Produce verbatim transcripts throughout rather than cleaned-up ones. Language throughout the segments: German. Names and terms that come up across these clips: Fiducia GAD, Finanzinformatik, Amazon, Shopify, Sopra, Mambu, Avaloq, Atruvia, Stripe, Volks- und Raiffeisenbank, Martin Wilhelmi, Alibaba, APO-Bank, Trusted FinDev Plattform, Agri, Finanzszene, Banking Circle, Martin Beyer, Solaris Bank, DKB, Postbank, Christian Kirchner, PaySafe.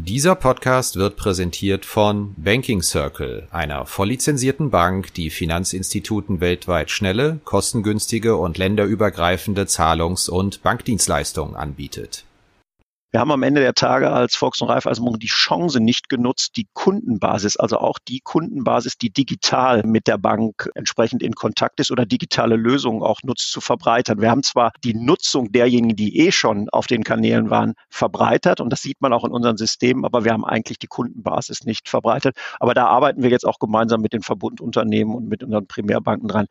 Dieser Podcast wird präsentiert von Banking Circle, einer volllizenzierten Bank, die Finanzinstituten weltweit schnelle, kostengünstige und länderübergreifende Zahlungs- und Bankdienstleistungen anbietet. Wir haben am Ende der Tage als Volks- und Raiffeisenbank die Chance nicht genutzt, die Kundenbasis, also auch die Kundenbasis, die digital mit der Bank entsprechend in Kontakt ist oder digitale Lösungen auch nutzt, zu verbreitern. Wir haben zwar die Nutzung derjenigen, die eh schon auf den Kanälen waren, verbreitert und das sieht man auch in unseren Systemen, aber wir haben eigentlich die Kundenbasis nicht verbreitet. Aber da arbeiten wir jetzt auch gemeinsam mit den Verbundunternehmen und mit unseren Primärbanken dran.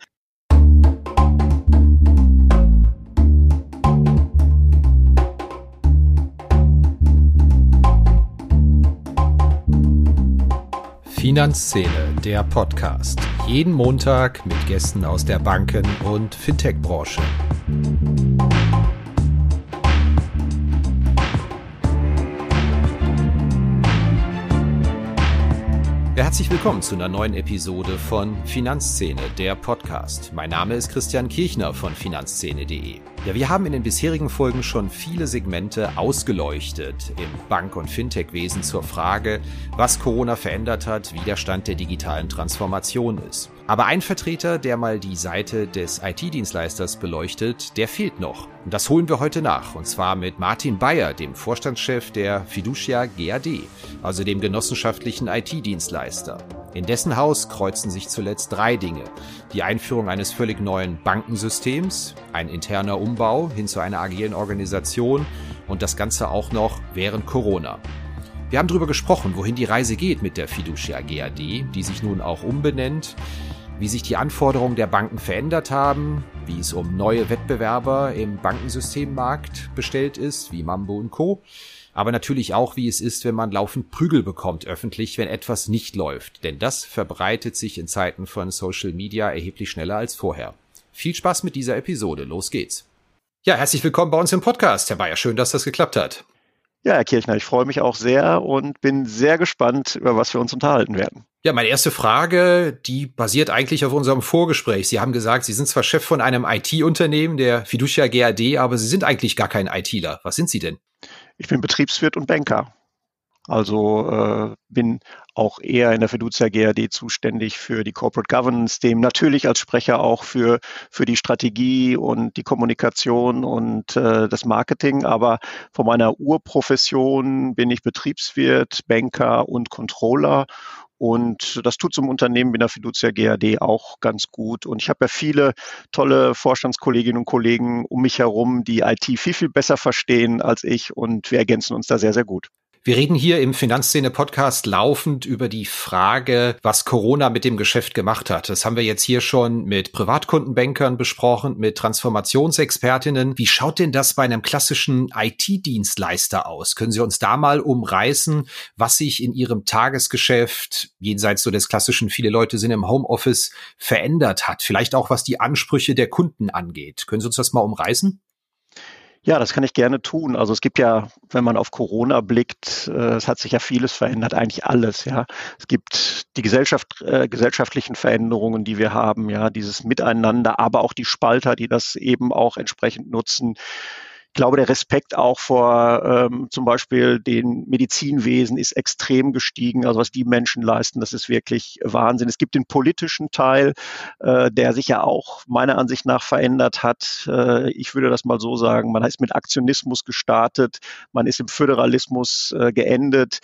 Finanzszene, der Podcast. Jeden Montag mit Gästen aus der Banken- und Fintech-Branche. Herzlich willkommen zu einer neuen Episode von Finanzszene, der Podcast. Mein Name ist Christian Kirchner von finanzszene punkt de. Ja, wir haben in den bisherigen Folgen schon viele Segmente ausgeleuchtet im Bank- und Fintech-Wesen zur Frage, was Corona verändert hat, wie der Stand der digitalen Transformation ist. Aber ein Vertreter, der mal die Seite des I T-Dienstleisters beleuchtet, der fehlt noch. Und das holen wir heute nach. Und zwar mit Martin Beyer, dem Vorstandschef der Fiducia G A D, also dem genossenschaftlichen I T-Dienstleister. In dessen Haus kreuzen sich zuletzt drei Dinge. Die Einführung eines völlig neuen Bankensystems, ein interner Umbau hin zu einer agilen Organisation und das Ganze auch noch während Corona. Wir haben darüber gesprochen, wohin die Reise geht mit der Fiducia G A D, die sich nun auch umbenennt, wie sich die Anforderungen der Banken verändert haben, wie es um neue Wettbewerber im Bankensystemmarkt bestellt ist, wie Mambu und Co., aber natürlich auch, wie es ist, wenn man laufend Prügel bekommt öffentlich, wenn etwas nicht läuft, denn das verbreitet sich in Zeiten von Social Media erheblich schneller als vorher. Viel Spaß mit dieser Episode, los geht's. Ja, herzlich willkommen bei uns im Podcast, Herr Beyer, schön, dass das geklappt hat. Ja, Herr Kirchner, ich freue mich auch sehr und bin sehr gespannt, über was wir uns unterhalten werden. Ja, meine erste Frage, die basiert eigentlich auf unserem Vorgespräch. Sie haben gesagt, Sie sind zwar Chef von einem I T-Unternehmen, der Fiducia G A D, aber Sie sind eigentlich gar kein ITler. Was sind Sie denn? Ich bin Betriebswirt und Banker. Also äh, bin auch eher in der Fiducia G A D zuständig für die Corporate Governance, dem natürlich als Sprecher auch für, für die Strategie und die Kommunikation und äh, das Marketing. Aber von meiner Urprofession bin ich Betriebswirt, Banker und Controller. Und das tut zum Unternehmen in der Fiducia G A D auch ganz gut. Und ich habe ja viele tolle Vorstandskolleginnen und Kollegen um mich herum, die I T viel, viel besser verstehen als ich. Und wir ergänzen uns da sehr, sehr gut. Wir reden hier im Finanzszene-Podcast laufend über die Frage, was Corona mit dem Geschäft gemacht hat. Das haben wir jetzt hier schon mit Privatkundenbankern besprochen, mit Transformationsexpertinnen. Wie schaut denn das bei einem klassischen I T-Dienstleister aus? Können Sie uns da mal umreißen, was sich in Ihrem Tagesgeschäft, jenseits so des klassischen, viele Leute sind im Homeoffice, verändert hat? Vielleicht auch, was die Ansprüche der Kunden angeht. Können Sie uns das mal umreißen? Ja, das kann ich gerne tun. Also es gibt ja, wenn man auf Corona blickt, äh, es hat sich ja vieles verändert, eigentlich alles. Ja, es gibt die Gesellschaft, äh, gesellschaftlichen Veränderungen, die wir haben, ja, dieses Miteinander, aber auch die Spalter, die das eben auch entsprechend nutzen. Ich glaube, der Respekt auch vor ähm, zum Beispiel dem Medizinwesen ist extrem gestiegen. Also was die Menschen leisten, das ist wirklich Wahnsinn. Es gibt den politischen Teil, äh, der sich ja auch meiner Ansicht nach verändert hat. Äh, ich würde das mal so sagen, man ist mit Aktionismus gestartet, man ist im Föderalismus äh, geendet.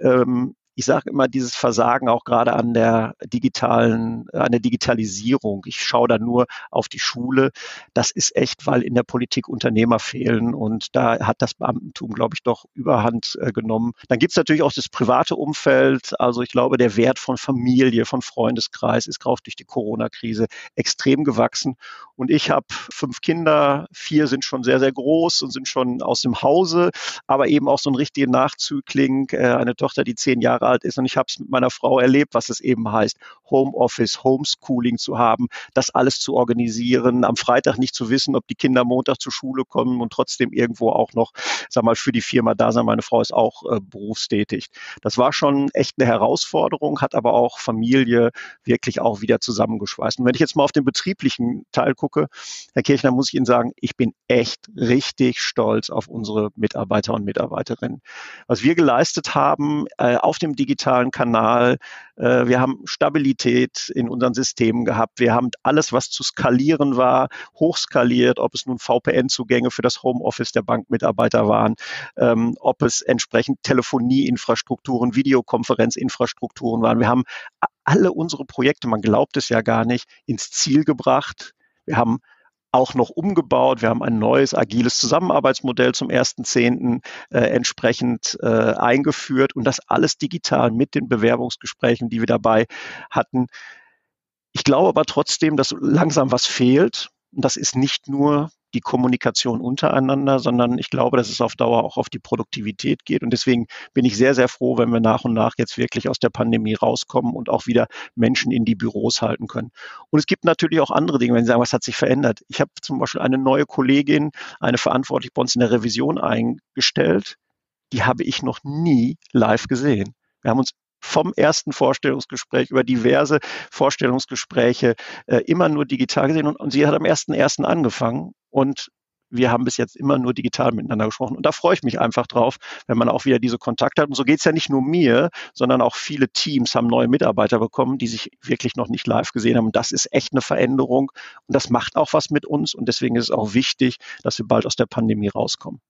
Ähm, Ich sage immer, dieses Versagen auch gerade an der digitalen, an der Digitalisierung. Ich schaue da nur auf die Schule. Das ist echt, weil in der Politik Unternehmer fehlen und da hat das Beamtentum, glaube ich, doch Überhand äh, genommen. Dann gibt es natürlich auch das private Umfeld. Also ich glaube, der Wert von Familie, von Freundeskreis ist gerade durch die Corona-Krise extrem gewachsen. Und ich habe fünf Kinder, vier sind schon sehr, sehr groß und sind schon aus dem Hause, aber eben auch so einen richtigen Nachzügling, äh, eine Tochter, die zehn Jahre alt ist. Und ich habe es mit meiner Frau erlebt, was es eben heißt, Homeoffice, Homeschooling zu haben, das alles zu organisieren, am Freitag nicht zu wissen, ob die Kinder Montag zur Schule kommen und trotzdem irgendwo auch noch, sag mal, für die Firma da sein. Meine Frau ist auch äh, berufstätig. Das war schon echt eine Herausforderung, hat aber auch Familie wirklich auch wieder zusammengeschweißt. Und wenn ich jetzt mal auf den betrieblichen Teil gucke, Herr Kirchner, muss ich Ihnen sagen, ich bin echt richtig stolz auf unsere Mitarbeiter und Mitarbeiterinnen. Was wir geleistet haben äh, auf dem digitalen Kanal, äh, wir haben Stabilität in unseren Systemen gehabt. Wir haben alles, was zu skalieren war, hochskaliert, ob es nun V P N-Zugänge für das Homeoffice der Bankmitarbeiter waren, ähm, ob es entsprechend Telefonieinfrastrukturen, Videokonferenzinfrastrukturen waren. Wir haben alle unsere Projekte, man glaubt es ja gar nicht, ins Ziel gebracht. Wir haben auch noch umgebaut. Wir haben ein neues agiles Zusammenarbeitsmodell zum ersten Zehnten äh, entsprechend äh, eingeführt und das alles digital mit den Bewerbungsgesprächen, die wir dabei hatten. Ich glaube aber trotzdem, dass langsam was fehlt. Und das ist nicht nur die Kommunikation untereinander, sondern ich glaube, dass es auf Dauer auch auf die Produktivität geht. Und deswegen bin ich sehr, sehr froh, wenn wir nach und nach jetzt wirklich aus der Pandemie rauskommen und auch wieder Menschen in die Büros halten können. Und es gibt natürlich auch andere Dinge, wenn Sie sagen, was hat sich verändert? Ich habe zum Beispiel eine neue Kollegin, eine Verantwortliche bei uns in der Revision eingestellt. Die habe ich noch nie live gesehen. Wir haben uns vom ersten Vorstellungsgespräch über diverse Vorstellungsgespräche äh, immer nur digital gesehen. Und, und sie hat am ersten ersten angefangen und wir haben bis jetzt immer nur digital miteinander gesprochen. Und da freue ich mich einfach drauf, wenn man auch wieder diese Kontakte hat. Und so geht es ja nicht nur mir, sondern auch viele Teams haben neue Mitarbeiter bekommen, die sich wirklich noch nicht live gesehen haben. Und das ist echt eine Veränderung. Und das macht auch was mit uns. Und deswegen ist es auch wichtig, dass wir bald aus der Pandemie rauskommen.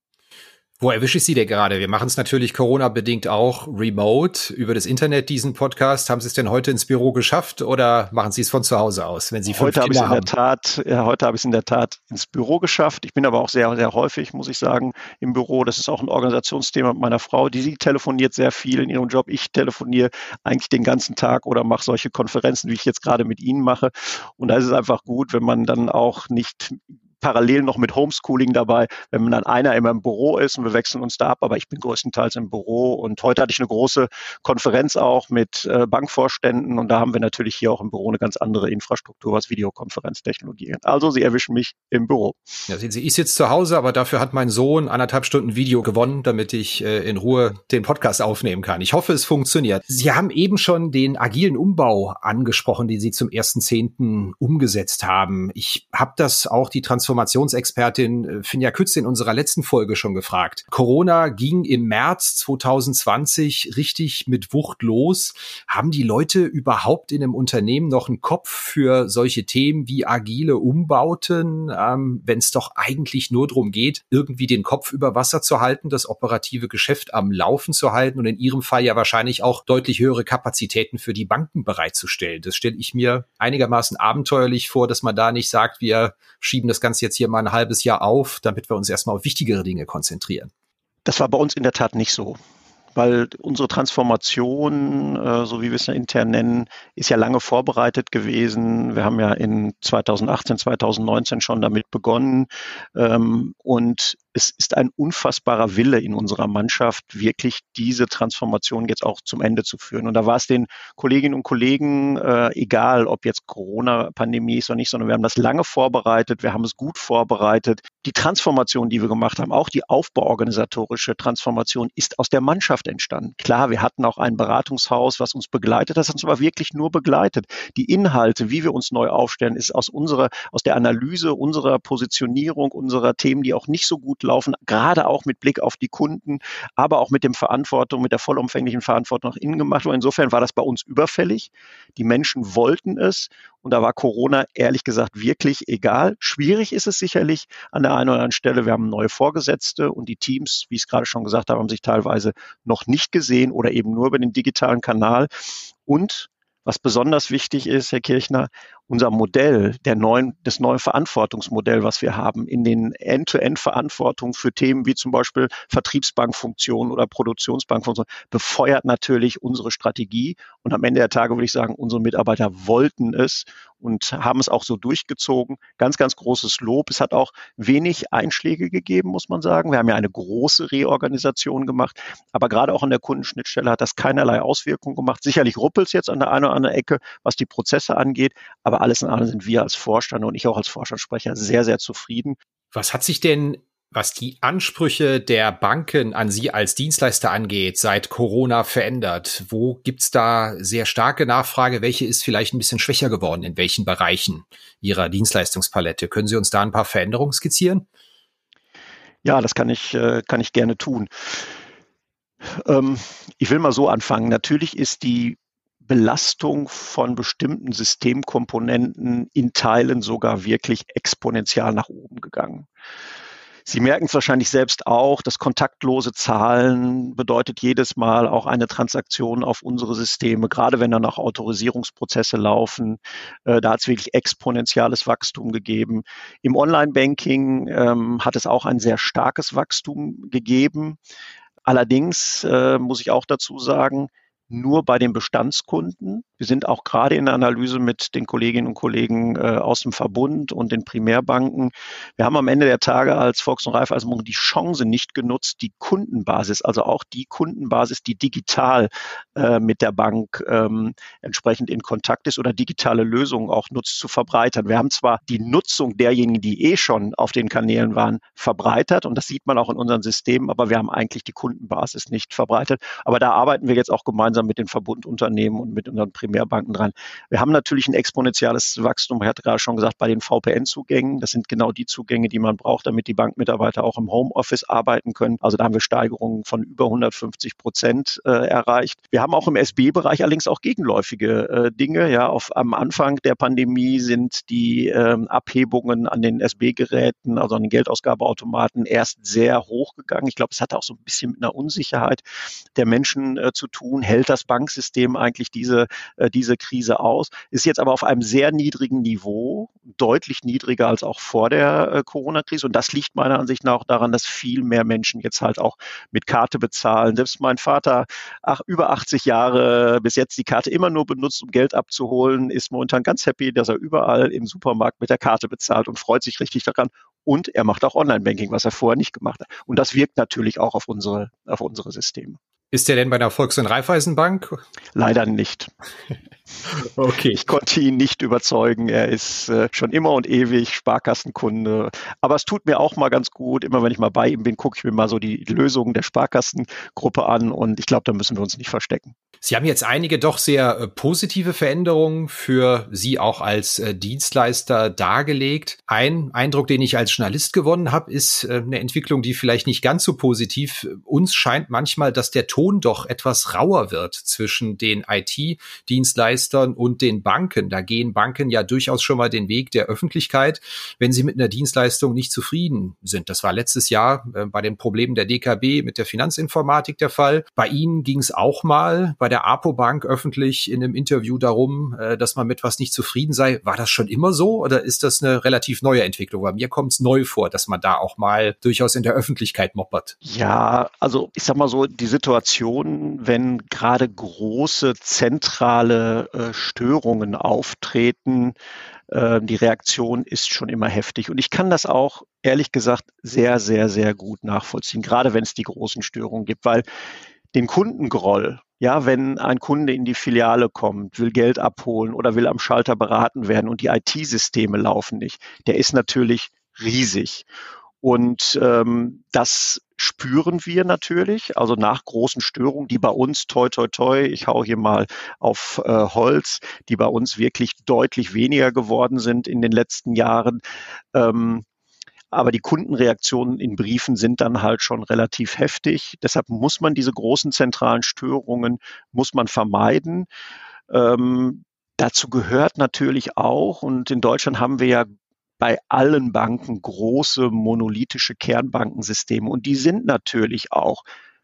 Wo erwische ich Sie denn gerade? Wir machen es natürlich Corona-bedingt auch remote über das Internet, diesen Podcast. Haben Sie es denn heute ins Büro geschafft oder machen Sie es von zu Hause aus, wenn Sie fünf Kinder haben? Heute habe ich es in der Tat, ja, heute habe ich es in der Tat ins Büro geschafft. Ich bin aber auch sehr, sehr häufig, muss ich sagen, im Büro. Das ist auch ein Organisationsthema mit meiner Frau. Die, sie telefoniert sehr viel in ihrem Job. Ich telefoniere eigentlich den ganzen Tag oder mache solche Konferenzen, wie ich jetzt gerade mit Ihnen mache. Und da ist es einfach gut, wenn man dann auch nicht parallel noch mit Homeschooling dabei, wenn man dann einer immer im Büro ist und wir wechseln uns da ab, aber ich bin größtenteils im Büro und heute hatte ich eine große Konferenz auch mit Bankvorständen und da haben wir natürlich hier auch im Büro eine ganz andere Infrastruktur, was Videokonferenztechnologie ist. Also Sie erwischen mich im Büro. Ja, sehen Sie, ich sitze zu Hause, aber dafür hat mein Sohn anderthalb Stunden Video gewonnen, damit ich äh, in Ruhe den Podcast aufnehmen kann. Ich hoffe, es funktioniert. Sie haben eben schon den agilen Umbau angesprochen, den Sie zum ersten Zehnten umgesetzt haben. Ich habe das auch die Transformation Transformationsexpertin Finja Kütz in unserer letzten Folge schon gefragt. Corona ging im März zwanzig zwanzig richtig mit Wucht los. Haben die Leute überhaupt in einem Unternehmen noch einen Kopf für solche Themen wie agile Umbauten, ähm, wenn es doch eigentlich nur darum geht, irgendwie den Kopf über Wasser zu halten, das operative Geschäft am Laufen zu halten und in Ihrem Fall ja wahrscheinlich auch deutlich höhere Kapazitäten für die Banken bereitzustellen. Das stelle ich mir einigermaßen abenteuerlich vor, dass man da nicht sagt, wir schieben das Ganze jetzt hier mal ein halbes Jahr auf, damit wir uns erstmal auf wichtigere Dinge konzentrieren. Das war bei uns in der Tat nicht so, weil unsere Transformation, so wie wir es ja intern nennen, ist ja lange vorbereitet gewesen. Wir haben ja in zweitausendachtzehn, zweitausendneunzehn schon damit begonnen und es ist ein unfassbarer Wille in unserer Mannschaft, wirklich diese Transformation jetzt auch zum Ende zu führen. Und da war es den Kolleginnen und Kollegen äh, egal, ob jetzt Corona-Pandemie ist oder nicht, sondern wir haben das lange vorbereitet, wir haben es gut vorbereitet. Die Transformation, die wir gemacht haben, auch die aufbauorganisatorische Transformation, ist aus der Mannschaft entstanden. Klar, wir hatten auch ein Beratungshaus, was uns begleitet, das hat uns aber wirklich nur begleitet. Die Inhalte, wie wir uns neu aufstellen, ist aus unserer, aus der Analyse unserer Positionierung, unserer Themen, die auch nicht so gut laufen, gerade auch mit Blick auf die Kunden, aber auch mit dem Verantwortung, mit der vollumfänglichen Verantwortung nach innen gemacht wurde. Insofern war das bei uns überfällig. Die Menschen wollten es und da war Corona ehrlich gesagt wirklich egal. Schwierig ist es sicherlich an der einen oder anderen Stelle. Wir haben neue Vorgesetzte und die Teams, wie ich es gerade schon gesagt habe, haben sich teilweise noch nicht gesehen oder eben nur über den digitalen Kanal. Und was besonders wichtig ist, Herr Kirchner, unser Modell, der neuen, das neue Verantwortungsmodell, was wir haben, in den End-to-End-Verantwortung für Themen wie zum Beispiel Vertriebsbankfunktion oder Produktionsbankfunktion, befeuert natürlich unsere Strategie. Und am Ende der Tage würde ich sagen, unsere Mitarbeiter wollten es. und haben es auch so durchgezogen. Ganz, ganz großes Lob. Es hat auch wenig Einschläge gegeben, muss man sagen. Wir haben ja eine große Reorganisation gemacht, aber gerade auch an der Kundenschnittstelle hat das keinerlei Auswirkungen gemacht. Sicherlich ruppelt es jetzt an der einen oder anderen Ecke, was die Prozesse angeht, aber alles in allem sind wir als Vorstand und ich auch als Vorstandssprecher sehr, sehr zufrieden. Was hat sich denn, was die Ansprüche der Banken an Sie als Dienstleister angeht, seit Corona verändert? Wo gibt's da sehr starke Nachfrage? Welche ist vielleicht ein bisschen schwächer geworden? In welchen Bereichen Ihrer Dienstleistungspalette? Können Sie uns da ein paar Veränderungen skizzieren? Ja, das kann ich, kann ich gerne tun. Ähm, ich will mal so anfangen. Natürlich ist die Belastung von bestimmten Systemkomponenten in Teilen sogar wirklich exponentiell nach oben gegangen. Sie merken es wahrscheinlich selbst auch, das kontaktlose Zahlen bedeutet jedes Mal auch eine Transaktion auf unsere Systeme, gerade wenn dann auch Autorisierungsprozesse laufen. Äh, da hat es wirklich exponentielles Wachstum gegeben. Im Online-Banking ähm, hat es auch ein sehr starkes Wachstum gegeben. Allerdings äh, muss ich auch dazu sagen, nur bei den Bestandskunden. Wir sind auch gerade in der Analyse mit den Kolleginnen und Kollegen äh, aus dem Verbund und den Primärbanken. Wir haben am Ende der Tage als Volks- und Raiffeisenbank die Chance nicht genutzt, die Kundenbasis, also auch die Kundenbasis, die digital äh, mit der Bank ähm, entsprechend in Kontakt ist oder digitale Lösungen auch nutzt, zu verbreitern. Wir haben zwar die Nutzung derjenigen, die eh schon auf den Kanälen waren, verbreitert und das sieht man auch in unseren Systemen, aber wir haben eigentlich die Kundenbasis nicht verbreitet. Aber da arbeiten wir jetzt auch gemeinsam mit den Verbundunternehmen und mit unseren Primärbanken dran. Wir haben natürlich ein exponentielles Wachstum, ich hatte gerade schon gesagt, bei den V P N-Zugängen. Das sind genau die Zugänge, die man braucht, damit die Bankmitarbeiter auch im Homeoffice arbeiten können. Also da haben wir Steigerungen von über hundertfünfzig Prozent äh, erreicht. Wir haben auch im S B-Bereich allerdings auch gegenläufige äh, Dinge. Ja, auf, am Anfang der Pandemie sind die äh, Abhebungen an den S B-Geräten, also an den Geldausgabeautomaten, erst sehr hoch gegangen. Ich glaube, es hatte auch so ein bisschen mit einer Unsicherheit der Menschen äh, zu tun. Hält das Banksystem eigentlich diese, äh, diese Krise aus, ist jetzt aber auf einem sehr niedrigen Niveau, deutlich niedriger als auch vor der äh, Corona-Krise. Und das liegt meiner Ansicht nach auch daran, dass viel mehr Menschen jetzt halt auch mit Karte bezahlen. Selbst mein Vater, ach, über achtzig Jahre bis jetzt die Karte immer nur benutzt, um Geld abzuholen, ist momentan ganz happy, dass er überall im Supermarkt mit der Karte bezahlt und freut sich richtig daran. Und er macht auch Online-Banking, was er vorher nicht gemacht hat. Und das wirkt natürlich auch auf unsere, auf unsere Systeme. Ist der denn bei der Volks- und Raiffeisenbank? Leider nicht. Okay. Ich konnte ihn nicht überzeugen. Er ist äh, schon immer und ewig Sparkassenkunde. Aber es tut mir auch mal ganz gut. Immer wenn ich mal bei ihm bin, gucke ich mir mal so die Lösungen der Sparkassengruppe an. Und ich glaube, da müssen wir uns nicht verstecken. Sie haben jetzt einige doch sehr äh, positive Veränderungen für Sie auch als äh, Dienstleister dargelegt. Ein Eindruck, den ich als Journalist gewonnen habe, ist äh, eine Entwicklung, die vielleicht nicht ganz so positiv. Uns scheint manchmal, dass der Ton doch etwas rauer wird zwischen den I T-Dienstleistern und den Banken. Da gehen Banken ja durchaus schon mal den Weg der Öffentlichkeit, wenn sie mit einer Dienstleistung nicht zufrieden sind. Das war letztes Jahr äh, bei den Problemen der D K B mit der Finanzinformatik der Fall. Bei Ihnen ging es auch mal bei der A P O-Bank öffentlich in einem Interview darum, äh, dass man mit was nicht zufrieden sei. War das schon immer so oder ist das eine relativ neue Entwicklung? Bei mir kommt es neu vor, dass man da auch mal durchaus in der Öffentlichkeit moppert. Ja, also ich sag mal so, die Situation, wenn gerade große zentrale äh, Störungen auftreten, äh, die Reaktion ist schon immer heftig. Und ich kann das auch, ehrlich gesagt, sehr, sehr, sehr gut nachvollziehen, gerade wenn es die großen Störungen gibt, weil den Kundengroll, ja, wenn ein Kunde in die Filiale kommt, will Geld abholen oder will am Schalter beraten werden und die I T-Systeme laufen nicht, der ist natürlich riesig. Und ähm, das spüren wir natürlich, also nach großen Störungen, die bei uns, toi, toi, toi, ich hau hier mal auf äh, Holz, die bei uns wirklich deutlich weniger geworden sind in den letzten Jahren. Ähm, aber die Kundenreaktionen in Briefen sind dann halt schon relativ heftig. Deshalb muss man diese großen zentralen Störungen, muss man vermeiden. Ähm, dazu gehört natürlich auch, und in Deutschland haben wir ja bei allen Banken große monolithische Kernbankensysteme. Und die sind natürlich auch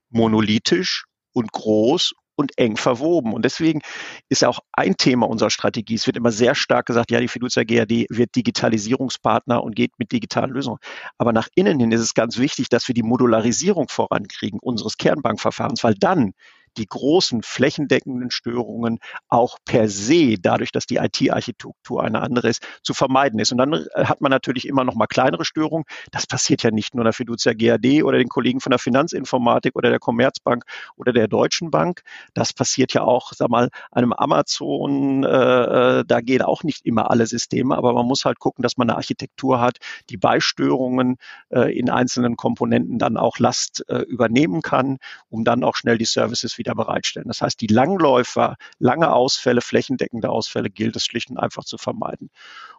monolithisch und groß und eng verwoben. Und deswegen ist auch ein Thema unserer Strategie. Es wird immer sehr stark gesagt, ja, die Fiducia G A D wird Digitalisierungspartner und geht mit digitalen Lösungen. Aber nach innen hin ist es ganz wichtig, dass wir die Modularisierung vorankriegen unseres Kernbankverfahrens, weil dann die großen flächendeckenden Störungen auch per se, dadurch, dass die I T-Architektur eine andere ist, zu vermeiden ist. Und dann hat man natürlich immer noch mal kleinere Störungen. Das passiert ja nicht nur in der Fiducia G A D oder den Kollegen von der Finanzinformatik oder der Commerzbank oder der Deutschen Bank. Das passiert ja auch, sag mal, einem Amazon, äh, da gehen auch nicht immer alle Systeme, aber man muss halt gucken, dass man eine Architektur hat, die bei Störungen äh, in einzelnen Komponenten dann auch Last äh, übernehmen kann, um dann auch schnell die Services wieder bereitstellen. Das heißt, die Langläufer, lange Ausfälle, flächendeckende Ausfälle gilt es schlicht und einfach zu vermeiden.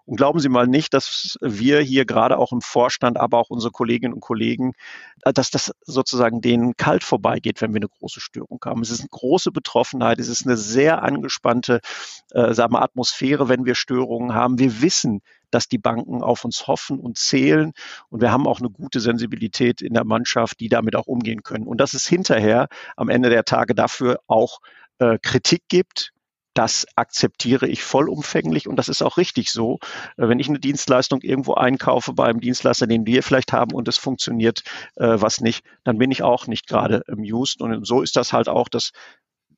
Und glauben Sie mal nicht, dass wir hier gerade auch im Vorstand, aber auch unsere Kolleginnen und Kollegen, dass das sozusagen denen kalt vorbeigeht, wenn wir eine große Störung haben. Es ist eine große Betroffenheit, es ist eine sehr angespannte äh, sagen wir, Atmosphäre, wenn wir Störungen haben. Wir wissen, dass die Banken auf uns hoffen und zählen. Und wir haben auch eine gute Sensibilität in der Mannschaft, die damit auch umgehen können. Und dass es hinterher am Ende der Tage dafür auch äh, Kritik gibt, das akzeptiere ich vollumfänglich und das ist auch richtig so. Wenn ich eine Dienstleistung irgendwo einkaufe bei einem Dienstleister, den wir vielleicht haben und es funktioniert äh, was nicht, dann bin ich auch nicht gerade amused. Und so ist das halt auch, das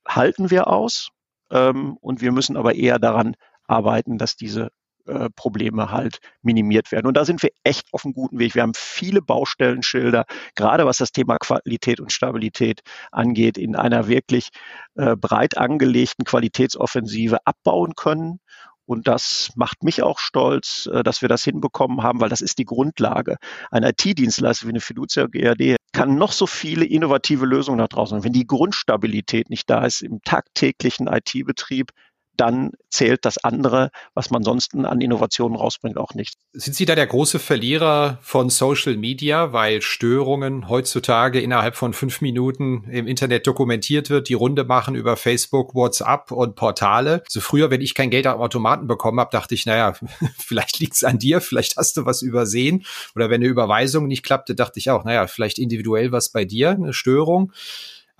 halten wir aus ähm, und wir müssen aber eher daran arbeiten, dass diese äh, Probleme halt minimiert werden. Und da sind wir echt auf einem guten Weg. Wir haben viele Baustellenschilder, gerade was das Thema Qualität und Stabilität angeht, in einer wirklich äh, breit angelegten Qualitätsoffensive abbauen können. Und das macht mich auch stolz, äh, dass wir das hinbekommen haben, weil das ist die Grundlage. Ein I T-Dienstleister wie eine Fiducia G A D kann noch so viele innovative Lösungen nach draußen machen. Wenn die Grundstabilität nicht da ist im tagtäglichen I T-Betrieb, dann zählt das andere, was man sonst an Innovationen rausbringt, auch nicht. Sind Sie da der große Verlierer von Social Media, weil Störungen heutzutage innerhalb von fünf Minuten im Internet dokumentiert wird, die Runde machen über Facebook, WhatsApp und Portale? So früher, wenn ich kein Geld am Automaten bekommen habe, dachte ich, naja, vielleicht liegt's an dir, vielleicht hast du was übersehen. Oder wenn eine Überweisung nicht klappte, dachte ich auch, naja, vielleicht individuell was bei dir, eine Störung.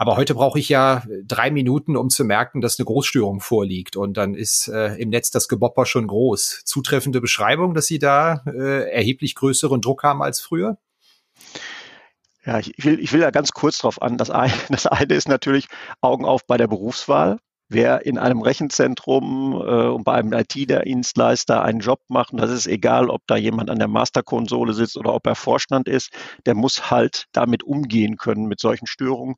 Aber heute brauche ich ja drei Minuten, um zu merken, dass eine Großstörung vorliegt. Und dann ist äh, im Netz das Gebopper schon groß. Zutreffende Beschreibung, dass Sie da äh, erheblich größeren Druck haben als früher? Ja, ich will, ich will da ganz kurz drauf an. Das eine, das eine ist natürlich Augen auf bei der Berufswahl. Wer in einem Rechenzentrum äh, und bei einem I T-Dienstleister einen Job macht, das ist egal, ob da jemand an der Masterkonsole sitzt oder ob er Vorstand ist, der muss halt damit umgehen können mit solchen Störungen.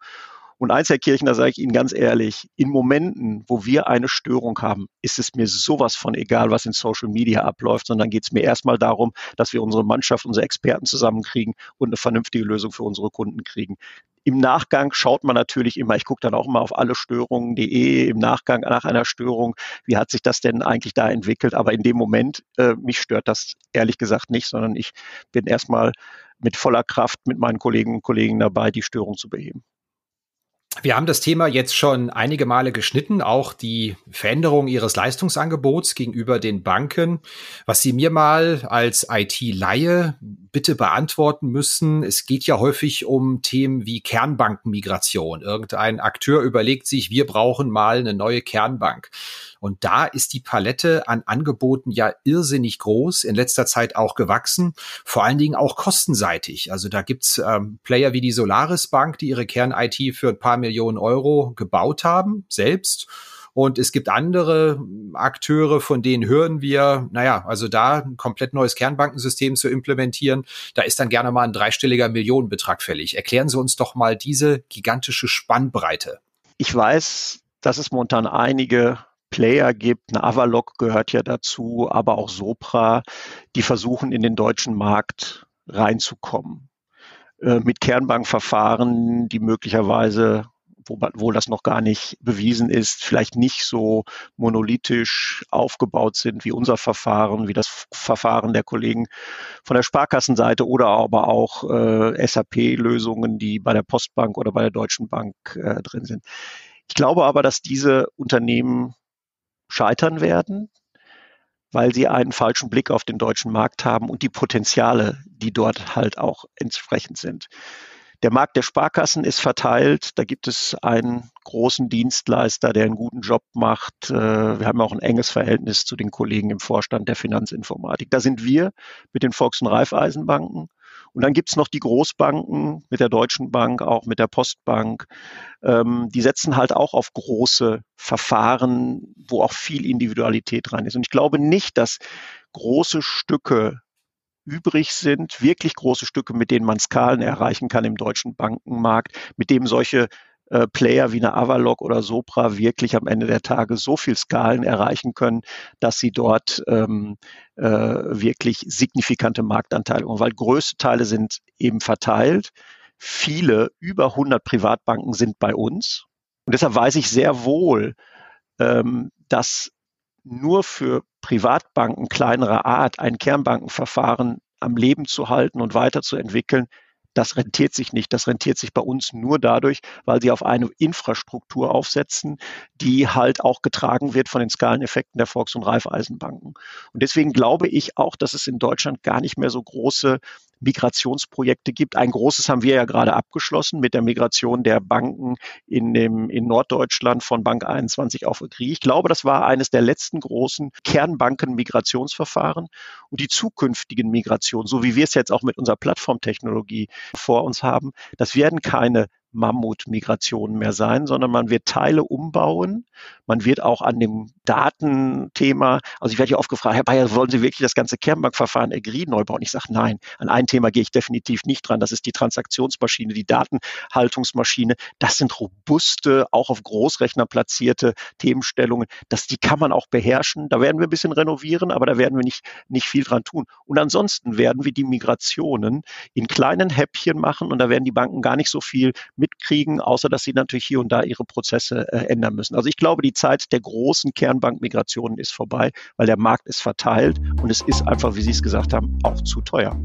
Und eins, Herr Kirchner, sage ich Ihnen ganz ehrlich, in Momenten, wo wir eine Störung haben, ist es mir sowas von egal, was in Social Media abläuft, sondern geht es mir erstmal darum, dass wir unsere Mannschaft, unsere Experten zusammenkriegen und eine vernünftige Lösung für unsere Kunden kriegen. Im Nachgang schaut man natürlich immer, ich gucke dann auch immer auf alle Störungen punkt de, im Nachgang nach einer Störung, wie hat sich das denn eigentlich da entwickelt? Aber in dem Moment, äh, mich stört das ehrlich gesagt nicht, sondern ich bin erstmal mit voller Kraft mit meinen Kolleginnen und Kollegen dabei, die Störung zu beheben. Wir haben das Thema jetzt schon einige Male geschnitten, auch die Veränderung Ihres Leistungsangebots gegenüber den Banken. Was Sie mir mal als I T-Laie bitte beantworten müssen, es geht ja häufig um Themen wie Kernbankenmigration. Irgendein Akteur überlegt sich, wir brauchen mal eine neue Kernbank. Und da ist die Palette an Angeboten ja irrsinnig groß, in letzter Zeit auch gewachsen, vor allen Dingen auch kostenseitig. Also da gibt's ähm, Player wie die Solaris Bank, die ihre Kern-I T für ein paar Millionen Euro gebaut haben, selbst. Und es gibt andere Akteure, von denen hören wir, naja, also da ein komplett neues Kernbankensystem zu implementieren, da ist dann gerne mal ein dreistelliger Millionenbetrag fällig. Erklären Sie uns doch mal diese gigantische Spannbreite. Ich weiß, dass es momentan einige Player gibt, eine Avaloq gehört ja dazu, aber auch Sopra, die versuchen, in den deutschen Markt reinzukommen. Äh, mit Kernbankverfahren, die möglicherweise, obwohl das noch gar nicht bewiesen ist, vielleicht nicht so monolithisch aufgebaut sind wie unser Verfahren, wie das Verfahren der Kollegen von der Sparkassenseite oder aber auch äh, S A P-Lösungen, die bei der Postbank oder bei der Deutschen Bank äh, drin sind. Ich glaube aber, dass diese Unternehmen scheitern werden, weil sie einen falschen Blick auf den deutschen Markt haben und die Potenziale, die dort halt auch entsprechend sind. Der Markt der Sparkassen ist verteilt. Da gibt es einen großen Dienstleister, der einen guten Job macht. Wir haben auch ein enges Verhältnis zu den Kollegen im Vorstand der Finanzinformatik. Da sind wir mit den Volks- und Raiffeisenbanken. Und dann gibt es noch die Großbanken mit der Deutschen Bank, auch mit der Postbank. Ähm, die setzen halt auch auf große Verfahren, wo auch viel Individualität rein ist. Und ich glaube nicht, dass große Stücke übrig sind, wirklich große Stücke, mit denen man Skalen erreichen kann im deutschen Bankenmarkt, mit dem solche äh, Player wie eine Avaloq oder Sopra wirklich am Ende der Tage so viel Skalen erreichen können, dass sie dort ähm, äh, wirklich signifikante Marktanteile haben. Weil größte Teile sind eben verteilt. Viele, über hundert Privatbanken sind bei uns. Und deshalb weiß ich sehr wohl, ähm, dass nur für Privatbanken kleinerer Art ein Kernbankenverfahren am Leben zu halten und weiterzuentwickeln, das rentiert sich nicht. Das rentiert sich bei uns nur dadurch, weil sie auf eine Infrastruktur aufsetzen, die halt auch getragen wird von den Skaleneffekten der Volks- und Raiffeisenbanken. Und deswegen glaube ich auch, dass es in Deutschland gar nicht mehr so große Migrationsprojekte gibt. Ein großes haben wir ja gerade abgeschlossen mit der Migration der Banken in, dem, in Norddeutschland von Bank einundzwanzig auf Agri. Ich glaube, das war eines der letzten großen Kernbanken-Migrationsverfahren. Und die zukünftigen Migrationen, so wie wir es jetzt auch mit unserer Plattformtechnologie vor uns haben, das werden keine Mammut-Migrationen mehr sein, sondern man wird Teile umbauen. Man wird auch an dem Datenthema, also ich werde hier oft gefragt, Herr Beyer, wollen Sie wirklich das ganze Kernbankverfahren Agri neu bauen? Ich sage nein, an ein Thema gehe ich definitiv nicht dran. Das ist die Transaktionsmaschine, die Datenhaltungsmaschine. Das sind robuste, auch auf Großrechner platzierte Themenstellungen. Das, die kann man auch beherrschen. Da werden wir ein bisschen renovieren, aber da werden wir nicht, nicht viel dran tun. Und ansonsten werden wir die Migrationen in kleinen Häppchen machen und da werden die Banken gar nicht so viel mitkriegen, außer dass sie natürlich hier und da ihre Prozesse äh, ändern müssen. Also ich glaube, die Zeit der großen Kernbankmigrationen ist vorbei, weil der Markt ist verteilt und es ist einfach, wie Sie es gesagt haben, auch zu teuer.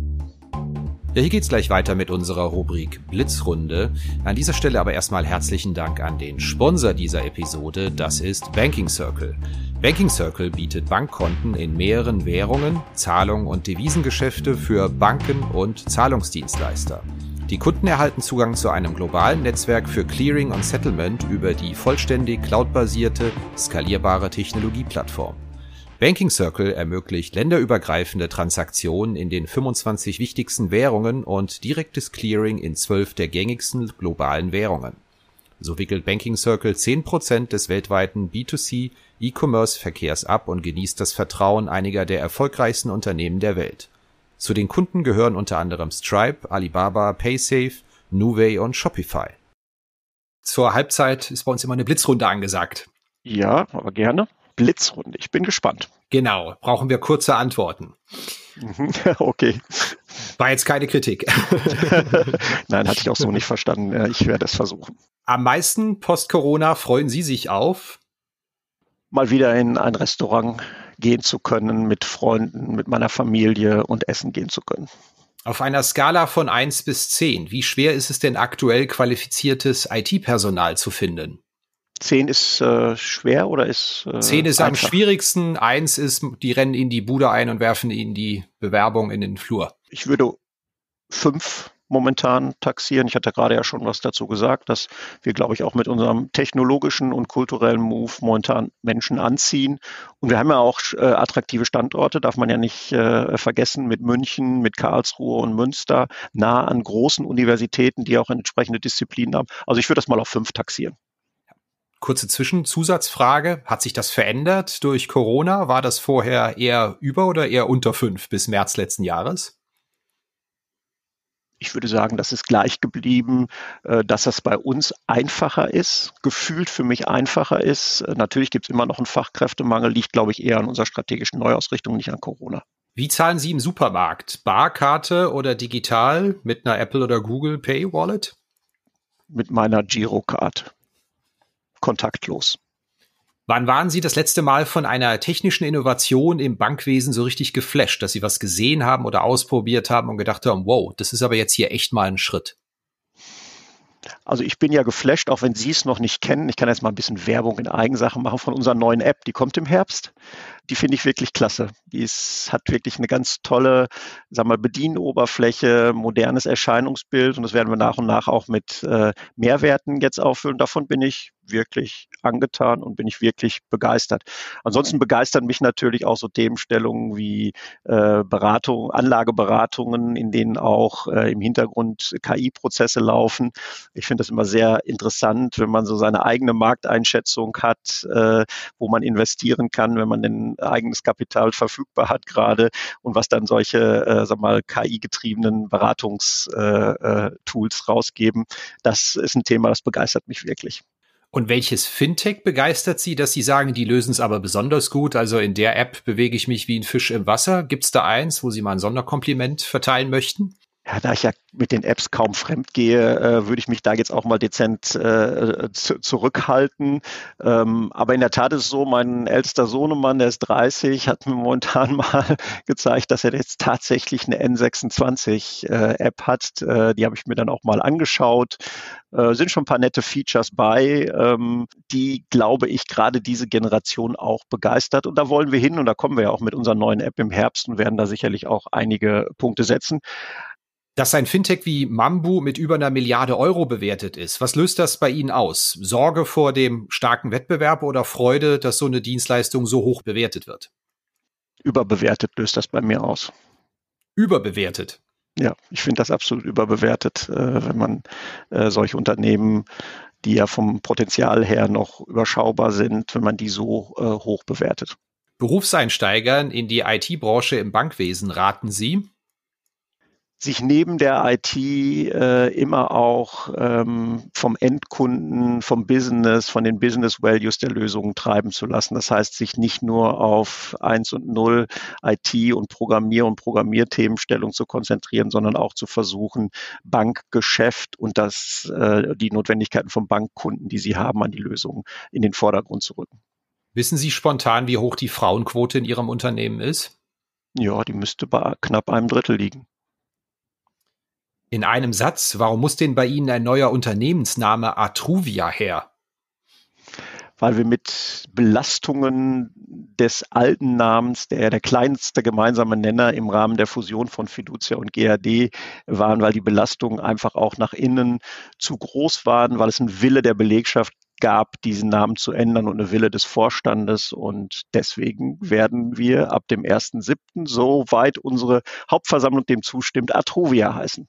Ja, hier geht's gleich weiter mit unserer Rubrik Blitzrunde. An dieser Stelle aber erstmal herzlichen Dank an den Sponsor dieser Episode, das ist Banking Circle. Banking Circle bietet Bankkonten in mehreren Währungen, Zahlungen und Devisengeschäfte für Banken und Zahlungsdienstleister. Die Kunden erhalten Zugang zu einem globalen Netzwerk für Clearing und Settlement über die vollständig cloudbasierte, skalierbare Technologieplattform. Banking Circle ermöglicht länderübergreifende Transaktionen in den fünfundzwanzig wichtigsten Währungen und direktes Clearing in zwölf der gängigsten globalen Währungen. So wickelt Banking Circle zehn Prozent des weltweiten B zwei C E-Commerce-Verkehrs ab und genießt das Vertrauen einiger der erfolgreichsten Unternehmen der Welt. Zu den Kunden gehören unter anderem Stripe, Alibaba, PaySafe, Nuvei und Shopify. Zur Halbzeit ist bei uns immer eine Blitzrunde angesagt. Ja, aber gerne. Blitzrunde, ich bin gespannt. Genau, brauchen wir kurze Antworten. Okay. War jetzt keine Kritik. Nein, hatte ich auch so nicht verstanden. Ich werde es versuchen. Am meisten post-Corona freuen Sie sich auf? Mal wieder in ein Restaurant gehen zu können, mit Freunden, mit meiner Familie und essen gehen zu können. Auf einer Skala von eins bis zehn, wie schwer ist es denn aktuell, qualifiziertes I T-Personal zu finden? zehn ist äh, schwer oder ist äh, zehn ist einfach am schwierigsten, eins ist, die rennen in die Bude ein und werfen ihnen die Bewerbung in den Flur. Ich würde fünf momentan taxieren. Ich hatte gerade ja schon was dazu gesagt, dass wir, glaube ich, auch mit unserem technologischen und kulturellen Move momentan Menschen anziehen. Und wir haben ja auch äh, attraktive Standorte, darf man ja nicht äh, vergessen, mit München, mit Karlsruhe und Münster, nah an großen Universitäten, die auch entsprechende Disziplinen haben. Also ich würde das mal auf fünf taxieren. Kurze Zwischenzusatzfrage. Hat sich das verändert durch Corona? War das vorher eher über oder eher unter fünf bis März letzten Jahres? Ich würde sagen, das ist gleich geblieben, dass das bei uns einfacher ist, gefühlt für mich einfacher ist. Natürlich gibt es immer noch einen Fachkräftemangel, liegt, glaube ich, eher an unserer strategischen Neuausrichtung, nicht an Corona. Wie zahlen Sie im Supermarkt? Barkarte oder digital mit einer Apple oder Google Pay Wallet? Mit meiner Girocard. Kontaktlos. Wann waren Sie das letzte Mal von einer technischen Innovation im Bankwesen so richtig geflasht, dass Sie was gesehen haben oder ausprobiert haben und gedacht haben, wow, das ist aber jetzt hier echt mal ein Schritt? Also ich bin ja geflasht, auch wenn Sie es noch nicht kennen. Ich kann jetzt mal ein bisschen Werbung in Eigensache machen von unserer neuen App. Die kommt im Herbst. Die finde ich wirklich klasse. Die ist, hat wirklich eine ganz tolle, sag mal, Bedienoberfläche, modernes Erscheinungsbild. Und das werden wir nach und nach auch mit äh, Mehrwerten jetzt auffüllen. Davon bin ich wirklich angetan und bin ich wirklich begeistert. Ansonsten begeistern mich natürlich auch so Themenstellungen wie äh, Beratung, Anlageberatungen, in denen auch äh, im Hintergrund K I-Prozesse laufen. Ich finde das immer sehr interessant, wenn man so seine eigene Markteinschätzung hat, äh, wo man investieren kann, wenn man ein eigenes Kapital verfügbar hat gerade und was dann solche äh, sag mal, K I-getriebenen Beratungstools äh, äh, rausgeben. Das ist ein Thema, das begeistert mich wirklich. Und welches Fintech begeistert Sie, dass Sie sagen, die lösen es aber besonders gut? Also in der App bewege ich mich wie ein Fisch im Wasser. Gibt es da eins, wo Sie mal ein Sonderkompliment verteilen möchten? Ja, da ich ja mit den Apps kaum fremd gehe, äh, würde ich mich da jetzt auch mal dezent äh, zu, zurückhalten. Ähm, aber in der Tat ist es so, mein ältester Sohnemann, der ist dreißig, hat mir momentan mal gezeigt, dass er jetzt tatsächlich eine N sechsundzwanzig-App äh, hat. Äh, die habe ich mir dann auch mal angeschaut. Äh, sind schon ein paar nette Features bei, ähm, die, glaube ich, gerade diese Generation auch begeistert. Und da wollen wir hin und da kommen wir ja auch mit unserer neuen App im Herbst und werden da sicherlich auch einige Punkte setzen. Dass ein Fintech wie Mambu mit über einer Milliarde Euro bewertet ist, was löst das bei Ihnen aus? Sorge vor dem starken Wettbewerb oder Freude, dass so eine Dienstleistung so hoch bewertet wird? Überbewertet löst das bei mir aus. Überbewertet? Ja, ich finde das absolut überbewertet, äh, wenn man äh, solche Unternehmen, die ja vom Potenzial her noch überschaubar sind, wenn man die so äh, hoch bewertet. Berufseinsteigern in die I T-Branche im Bankwesen raten Sie, sich neben der I T äh, immer auch ähm, vom Endkunden, vom Business, von den Business Values der Lösungen treiben zu lassen. Das heißt, sich nicht nur auf eins und null I T und Programmier- und Programmierthemenstellung zu konzentrieren, sondern auch zu versuchen, Bankgeschäft und das, äh, die Notwendigkeiten von Bankkunden, die sie haben, an die Lösungen in den Vordergrund zu rücken. Wissen Sie spontan, wie hoch die Frauenquote in Ihrem Unternehmen ist? Ja, die müsste bei knapp einem Drittel liegen. In einem Satz, warum muss denn bei Ihnen ein neuer Unternehmensname Atruvia her? Weil wir mit Belastungen des alten Namens, der der kleinste gemeinsame Nenner im Rahmen der Fusion von Fiducia und G A D waren, weil die Belastungen einfach auch nach innen zu groß waren, weil es einen Wille der Belegschaft gab, diesen Namen zu ändern und eine Wille des Vorstandes. Und deswegen werden wir ab dem ersten siebten, soweit unsere Hauptversammlung dem zustimmt, Atruvia heißen.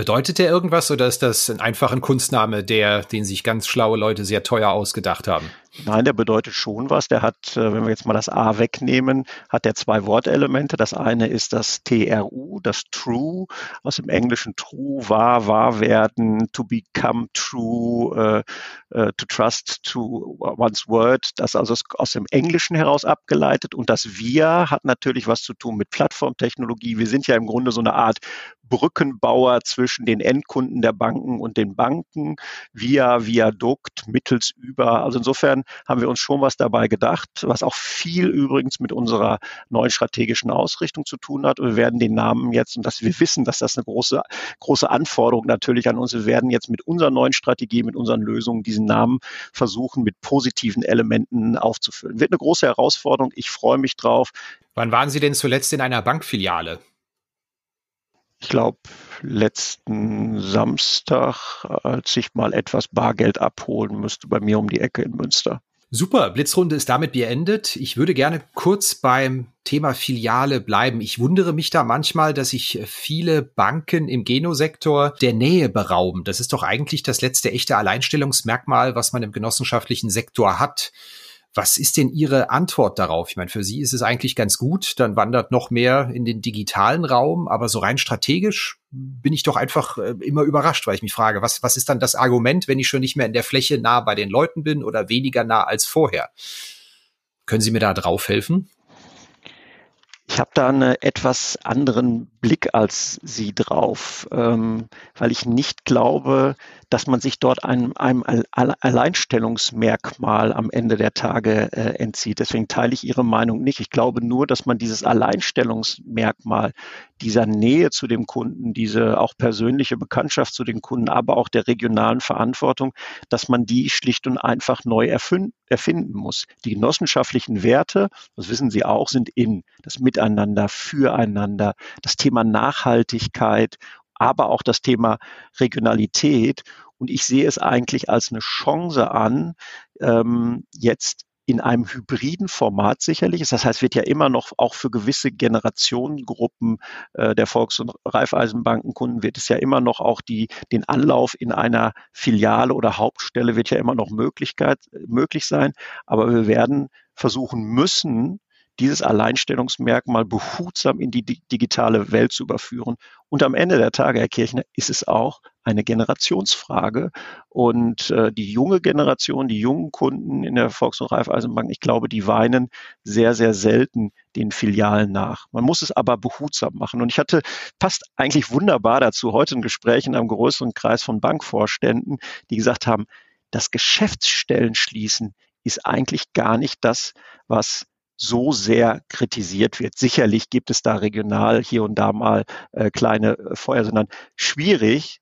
Bedeutet der irgendwas oder ist das ein einfacher Kunstname, der, den sich ganz schlaue Leute sehr teuer ausgedacht haben? Nein, der bedeutet schon was. Der hat, wenn wir jetzt mal das A wegnehmen, hat der zwei Wortelemente. Das eine ist das T R U, das True, aus dem Englischen True, wahr, wahr werden, to become true, uh, uh, to trust to one's word. Das also ist aus dem Englischen heraus abgeleitet. Und das Wir hat natürlich was zu tun mit Plattformtechnologie. Wir sind ja im Grunde so eine Art Brückenbauer zwischen den Endkunden der Banken und den Banken, via Viadukt, mittels über. Also insofern haben wir uns schon was dabei gedacht, was auch viel übrigens mit unserer neuen strategischen Ausrichtung zu tun hat. Und wir werden den Namen jetzt, und dass wir wissen, dass das eine große, große Anforderung natürlich an uns ist, wir werden jetzt mit unserer neuen Strategie, mit unseren Lösungen diesen Namen versuchen, mit positiven Elementen aufzufüllen. Wird eine große Herausforderung. Ich freue mich drauf. Wann waren Sie denn zuletzt in einer Bankfiliale? Ich glaube, letzten Samstag, als ich mal etwas Bargeld abholen müsste, bei mir um die Ecke in Münster. Super, Blitzrunde ist damit beendet. Ich würde gerne kurz beim Thema Filiale bleiben. Ich wundere mich da manchmal, dass sich viele Banken im Genosektor der Nähe berauben. Das ist doch eigentlich das letzte echte Alleinstellungsmerkmal, was man im genossenschaftlichen Sektor hat. Was ist denn Ihre Antwort darauf? Ich meine, für Sie ist es eigentlich ganz gut, dann wandert noch mehr in den digitalen Raum, aber so rein strategisch bin ich doch einfach immer überrascht, weil ich mich frage, was, was ist dann das Argument, wenn ich schon nicht mehr in der Fläche nah bei den Leuten bin oder weniger nah als vorher? Können Sie mir da drauf helfen? Ich habe da einen etwas anderen Blick als Sie drauf, ähm, weil ich nicht glaube, dass man sich dort einem, einem Alleinstellungsmerkmal am Ende der Tage äh, entzieht. Deswegen teile ich Ihre Meinung nicht. Ich glaube nur, dass man dieses Alleinstellungsmerkmal dieser Nähe zu dem Kunden, diese auch persönliche Bekanntschaft zu den Kunden, aber auch der regionalen Verantwortung, dass man die schlicht und einfach neu erfün- erfinden muss. Die genossenschaftlichen Werte, das wissen Sie auch, sind in das Mit Miteinander, füreinander, das Thema Nachhaltigkeit, aber auch das Thema Regionalität Und ich sehe es eigentlich als eine Chance an, ähm, jetzt in einem hybriden Format sicherlich ist. Das heißt, wird ja immer noch auch für gewisse Generationengruppen äh, der Volks- und Raiffeisenbankenkunden wird es ja immer noch auch die, den Anlauf in einer Filiale oder Hauptstelle wird ja immer noch Möglichkeit, möglich sein. Aber wir werden versuchen müssen, dieses Alleinstellungsmerkmal behutsam in die digitale Welt zu überführen. Und am Ende der Tage, Herr Kirchner, ist es auch eine Generationsfrage. Und äh, die junge Generation, die jungen Kunden in der Volks- und Raiffeisenbank, ich glaube, die weinen sehr, sehr selten den Filialen nach. Man muss es aber behutsam machen. Und ich hatte, passt eigentlich wunderbar dazu, heute ein Gespräch in einem größeren Kreis von Bankvorständen, die gesagt haben, das Geschäftsstellen schließen ist eigentlich gar nicht das, was so sehr kritisiert wird. Sicherlich gibt es da regional hier und da mal äh, kleine Feuer, sondern schwierig,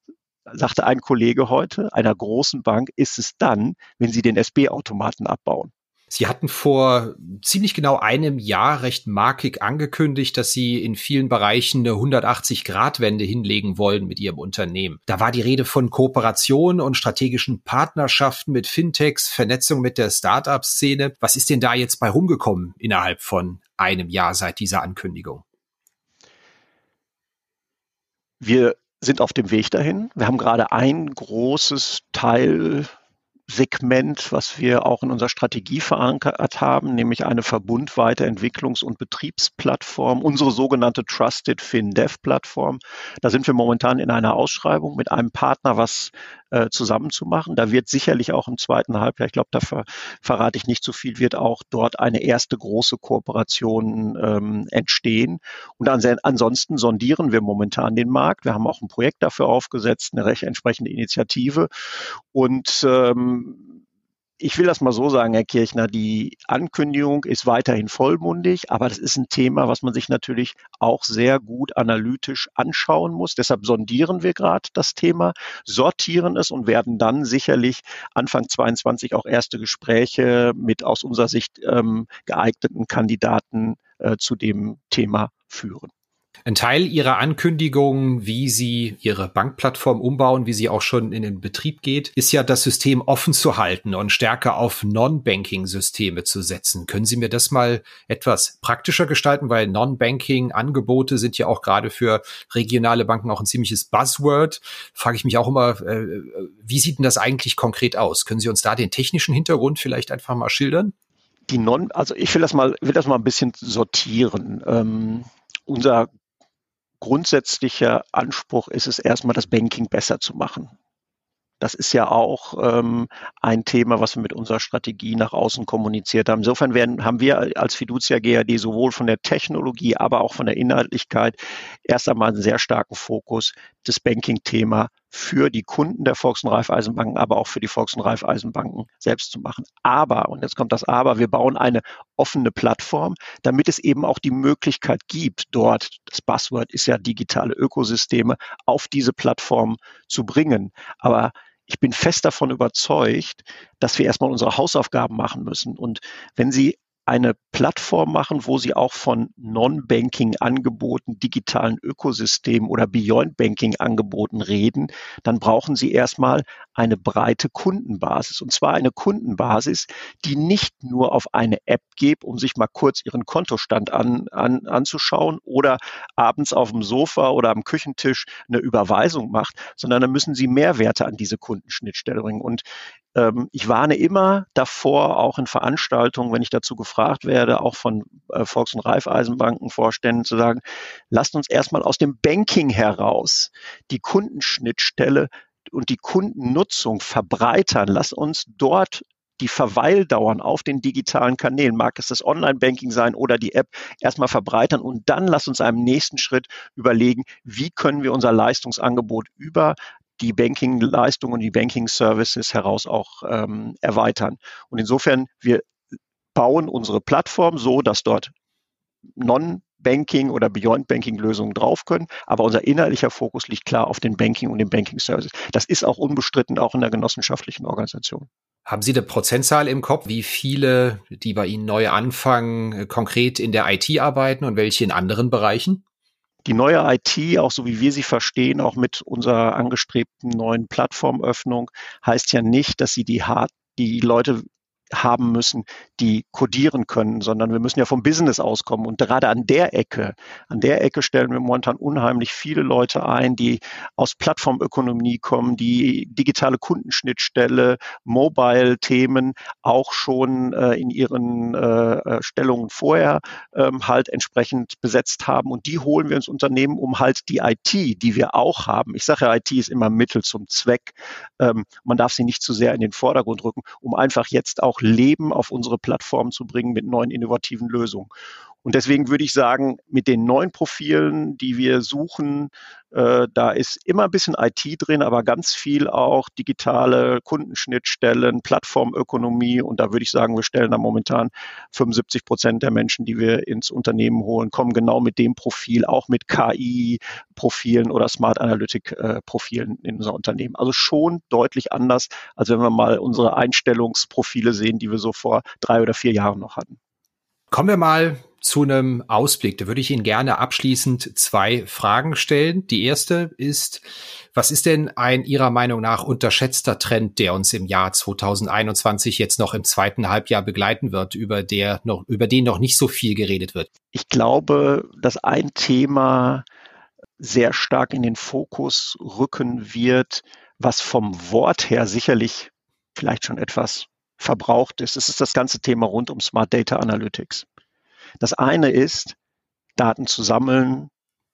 sagte ein Kollege heute, einer großen Bank ist es dann, wenn sie den S B-Automaten abbauen. Sie hatten vor ziemlich genau einem Jahr recht markig angekündigt, dass Sie in vielen Bereichen eine hundertachtzig-Grad-Wende hinlegen wollen mit Ihrem Unternehmen. Da war die Rede von Kooperationen und strategischen Partnerschaften mit Fintechs, Vernetzung mit der Start-up-Szene. Was ist denn da jetzt bei rumgekommen innerhalb von einem Jahr seit dieser Ankündigung? Wir sind auf dem Weg dahin. Wir haben gerade ein großes Teil Segment, was wir auch in unserer Strategie verankert haben, nämlich eine verbundweite Entwicklungs- und Betriebsplattform, unsere sogenannte Trusted FinDev Plattform. Da sind wir momentan in einer Ausschreibung mit einem Partner, was äh, zusammenzumachen. Da wird sicherlich auch im zweiten Halbjahr, ich glaube, da ver- verrate ich nicht zu viel, wird auch dort eine erste große Kooperation ähm, entstehen. Und ans- ansonsten sondieren wir momentan den Markt. Wir haben auch ein Projekt dafür aufgesetzt, eine recht entsprechende Initiative. Und ähm, ich will das mal so sagen, Herr Kirchner, die Ankündigung ist weiterhin vollmundig, aber das ist ein Thema, was man sich natürlich auch sehr gut analytisch anschauen muss. Deshalb sondieren wir gerade das Thema, sortieren es und werden dann sicherlich Anfang zweiundzwanzig auch erste Gespräche mit aus unserer Sicht ähm, geeigneten Kandidaten äh, zu dem Thema führen. Ein Teil Ihrer Ankündigungen, wie Sie Ihre Bankplattform umbauen, wie sie auch schon in den Betrieb geht, ist ja, das System offen zu halten und stärker auf Non-Banking-Systeme zu setzen. Können Sie mir das mal etwas praktischer gestalten? Weil Non-Banking-Angebote sind ja auch gerade für regionale Banken auch ein ziemliches Buzzword. Frage ich mich auch immer, wie sieht denn das eigentlich konkret aus? Können Sie uns da den technischen Hintergrund vielleicht einfach mal schildern? Die Non, also ich will das mal, will das mal ein bisschen sortieren. Ähm, unser grundsätzlicher Anspruch ist es erstmal, das Banking besser zu machen. Das ist ja auch ähm, ein Thema, was wir mit unserer Strategie nach außen kommuniziert haben. Insofern werden, haben wir als Fiducia G A D sowohl von der Technologie, aber auch von der Inhaltlichkeit erst einmal einen sehr starken Fokus, das Banking-Thema für die Kunden der Volks- und Raiffeisenbanken, aber auch für die Volks- und Raiffeisenbanken selbst zu machen. Aber, und jetzt kommt das Aber, wir bauen eine offene Plattform, damit es eben auch die Möglichkeit gibt, dort, das Buzzword ist ja digitale Ökosysteme, auf diese Plattform zu bringen. Aber ich bin fest davon überzeugt, dass wir erstmal unsere Hausaufgaben machen müssen. Und wenn Sie eine Plattform machen, wo Sie auch von Non-Banking-Angeboten, digitalen Ökosystemen oder Beyond-Banking-Angeboten reden, dann brauchen Sie erstmal eine breite Kundenbasis. Und zwar eine Kundenbasis, die nicht nur auf eine App geht, um sich mal kurz Ihren Kontostand an, an, anzuschauen oder abends auf dem Sofa oder am Küchentisch eine Überweisung macht, sondern da müssen Sie Mehrwerte an diese Kundenschnittstelle bringen. Und ich warne immer davor, auch in Veranstaltungen, wenn ich dazu gefragt werde, auch von Volks- und Raiffeisenbankenvorständen zu sagen, lasst uns erstmal aus dem Banking heraus die Kundenschnittstelle und die Kundennutzung verbreitern. Lasst uns dort die Verweildauern auf den digitalen Kanälen, mag es das Online-Banking sein oder die App, erstmal verbreitern und dann lasst uns einem nächsten Schritt überlegen, wie können wir unser Leistungsangebot über die Banking-Leistungen und die Banking-Services heraus auch ähm, erweitern. Und insofern, wir bauen unsere Plattform so, dass dort Non-Banking- oder Beyond-Banking-Lösungen drauf können, aber unser inhaltlicher Fokus liegt klar auf den Banking und den Banking-Services. Das ist auch unbestritten, auch in der genossenschaftlichen Organisation. Haben Sie eine Prozentzahl im Kopf, wie viele, die bei Ihnen neu anfangen, konkret in der I T arbeiten und welche in anderen Bereichen? die neue I T, auch so wie wir sie verstehen, auch mit unserer angestrebten neuen Plattformöffnung, heißt ja nicht, dass sie die, hart, die Leute haben müssen, die codieren können, sondern wir müssen ja vom Business auskommen. Und gerade an der Ecke, an der Ecke stellen wir momentan unheimlich viele Leute ein, die aus Plattformökonomie kommen, die digitale Kundenschnittstelle, Mobile-Themen auch schon äh, in ihren äh, Stellungen vorher ähm, halt entsprechend besetzt haben. Und die holen wir ins Unternehmen, um halt die I T, die wir auch haben. Ich sage ja, I T ist immer Mittel zum Zweck. Ähm, man darf sie nicht zu sehr in den Vordergrund rücken, um einfach jetzt auch Leben auf unsere Plattform zu bringen mit neuen innovativen Lösungen. Und deswegen würde ich sagen, mit den neuen Profilen, die wir suchen, äh, da ist immer ein bisschen I T drin, aber ganz viel auch digitale Kundenschnittstellen, Plattformökonomie. Und da würde ich sagen, wir stellen da momentan fünfundsiebzig Prozent der Menschen, die wir ins Unternehmen holen, kommen genau mit dem Profil, auch mit K I-Profilen oder Smart-Analytic-Profilen in unser Unternehmen. Also schon deutlich anders, als wenn wir mal unsere Einstellungsprofile sehen, die wir so vor drei oder vier Jahren noch hatten. Kommen wir mal zu einem Ausblick. Da würde ich Ihnen gerne abschließend zwei Fragen stellen. Die erste ist, was ist denn ein Ihrer Meinung nach unterschätzter Trend, der uns im Jahr zwanzig einundzwanzig jetzt noch im zweiten Halbjahr begleiten wird, über, der noch, über den noch nicht so viel geredet wird? Ich glaube, dass ein Thema sehr stark in den Fokus rücken wird, was vom Wort her sicherlich vielleicht schon etwas verbraucht ist. Es ist das ganze Thema rund um Smart Data Analytics. Das eine ist, Daten zu sammeln,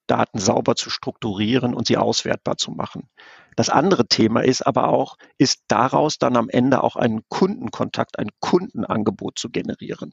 Daten sauber zu strukturieren und sie auswertbar zu machen. Das andere Thema ist aber auch, ist daraus dann am Ende auch einen Kundenkontakt, ein Kundenangebot zu generieren.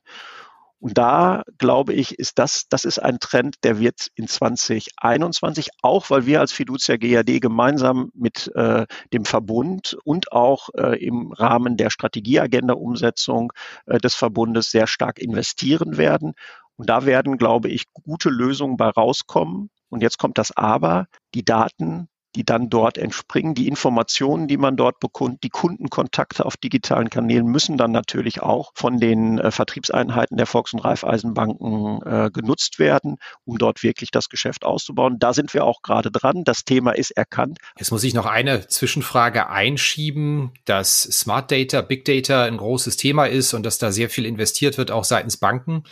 Und da, glaube ich, ist das, das ist ein Trend, der wird in zwanzig einundzwanzig, auch weil wir als Fiducia G A D gemeinsam mit äh, dem Verbund und auch äh, im Rahmen der Strategieagenda-Umsetzung äh, des Verbundes sehr stark investieren werden. Und da werden, glaube ich, gute Lösungen bei rauskommen. Und jetzt kommt das Aber, die Daten, die dann dort entspringen, die Informationen, die man dort bekommt, die Kundenkontakte auf digitalen Kanälen müssen dann natürlich auch von den äh, Vertriebseinheiten der Volks- und Raiffeisenbanken äh, genutzt werden, um dort wirklich das Geschäft auszubauen. Da sind wir auch gerade dran. Das Thema ist erkannt. Jetzt muss ich noch eine Zwischenfrage einschieben, dass Smart Data, Big Data ein großes Thema ist und dass da sehr viel investiert wird, auch seitens Banken.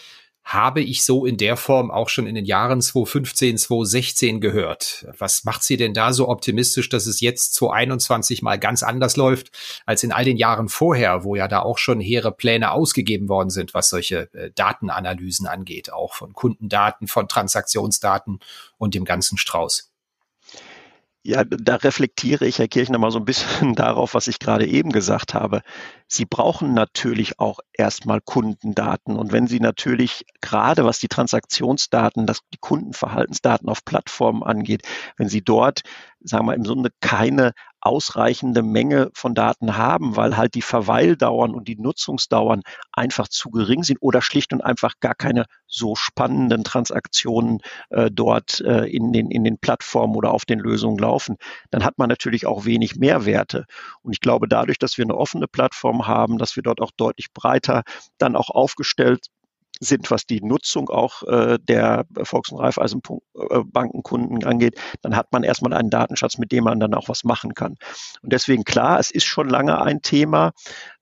Habe ich so in der Form auch schon in den Jahren zwanzig fünfzehn, zwanzig sechzehn gehört. Was macht Sie denn da so optimistisch, dass es jetzt zwanzig einundzwanzig mal ganz anders läuft als in all den Jahren vorher, wo ja da auch schon hehre Pläne ausgegeben worden sind, was solche äh, Datenanalysen angeht, auch von Kundendaten, von Transaktionsdaten und dem ganzen Strauß? Ja, da reflektiere ich, Herr Kirchner, mal so ein bisschen darauf, was ich gerade eben gesagt habe. Sie brauchen natürlich auch erstmal Kundendaten. Und wenn Sie natürlich gerade, was die Transaktionsdaten, das, die Kundenverhaltensdaten auf Plattformen angeht, wenn Sie dort, sagen wir mal, im Grunde keine ausreichende Menge von Daten haben, weil halt die Verweildauern und die Nutzungsdauern einfach zu gering sind oder schlicht und einfach gar keine so spannenden Transaktionen äh, dort äh, in den, in den Plattformen oder auf den Lösungen laufen, dann hat man natürlich auch wenig Mehrwerte. Und ich glaube, dadurch, dass wir eine offene Plattform haben, dass wir dort auch deutlich breiter dann auch aufgestellt sind, was die Nutzung auch äh, der Volks- und Raiffeisenbankenkunden angeht, dann hat man erstmal einen Datenschatz, mit dem man dann auch was machen kann. Und deswegen, klar, es ist schon lange ein Thema.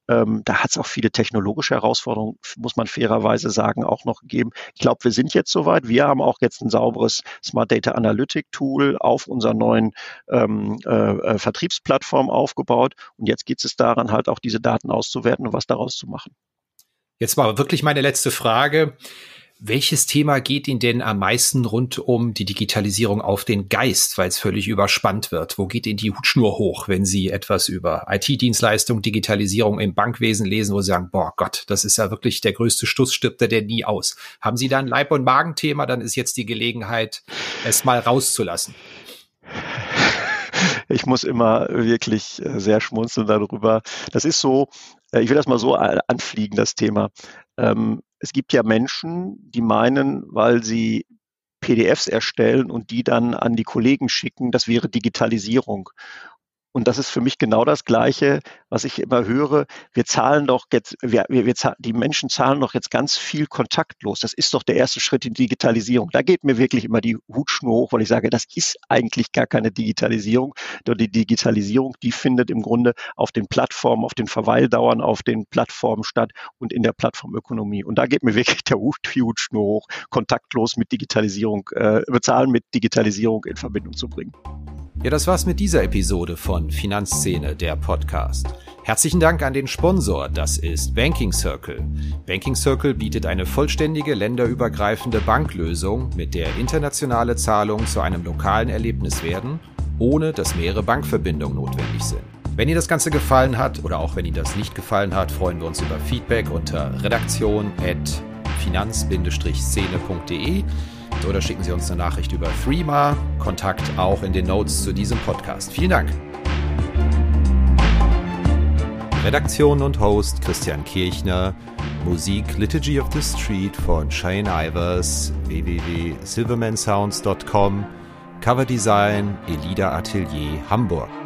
Ähm, da hat es auch viele technologische Herausforderungen, muss man fairerweise sagen, auch noch gegeben. Ich glaube, wir sind jetzt soweit. Wir haben auch jetzt ein sauberes Smart Data Analytic Tool auf unserer neuen ähm, äh, Vertriebsplattform aufgebaut. Und jetzt geht es daran, halt auch diese Daten auszuwerten und was daraus zu machen. Jetzt war wirklich meine letzte Frage. Welches Thema geht Ihnen denn am meisten rund um die Digitalisierung auf den Geist, weil es völlig überspannt wird? Wo geht Ihnen die Hutschnur hoch, wenn Sie etwas über I T-Dienstleistung, Digitalisierung im Bankwesen lesen, wo Sie sagen, boah Gott, das ist ja wirklich der größte Stuss, stirbt der denn nie aus? Haben Sie da ein Leib- und Magenthema? Dann ist jetzt die Gelegenheit, es mal rauszulassen. Ich muss immer wirklich sehr schmunzeln darüber. Das ist so, ich will das mal so anfliegen, das Thema. Es gibt ja Menschen, die meinen, weil sie P D Fs erstellen und die dann an die Kollegen schicken, das wäre Digitalisierung. Und das ist für mich genau das Gleiche, was ich immer höre. Wir zahlen doch jetzt, wir, wir, wir zahlen, die Menschen zahlen doch jetzt ganz viel kontaktlos. Das ist doch der erste Schritt in Digitalisierung. Da geht mir wirklich immer die Hutschnur hoch, weil ich sage, das ist eigentlich gar keine Digitalisierung. Doch die Digitalisierung, die findet im Grunde auf den Plattformen, auf den Verweildauern, auf den Plattformen statt und in der Plattformökonomie. Und da geht mir wirklich der Hut, die Hutschnur hoch, kontaktlos mit Digitalisierung, äh, bezahlen mit Digitalisierung in Verbindung zu bringen. Ja, das war's mit dieser Episode von Finanzszene, der Podcast. Herzlichen Dank an den Sponsor, das ist Banking Circle. Banking Circle bietet eine vollständige länderübergreifende Banklösung, mit der internationale Zahlungen zu einem lokalen Erlebnis werden, ohne dass mehrere Bankverbindungen notwendig sind. Wenn Ihnen das Ganze gefallen hat oder auch wenn Ihnen das nicht gefallen hat, freuen wir uns über Feedback unter redaktion at finanz Bindestrich szene Punkt de. Oder schicken Sie uns eine Nachricht über Threema. Kontakt auch in den Notes zu diesem Podcast. Vielen Dank. Redaktion und Host Christian Kirchner. Musik Liturgy of the Street von Shane Ivers. w w w Punkt silvermansounds Punkt com. Coverdesign Elida Atelier Hamburg.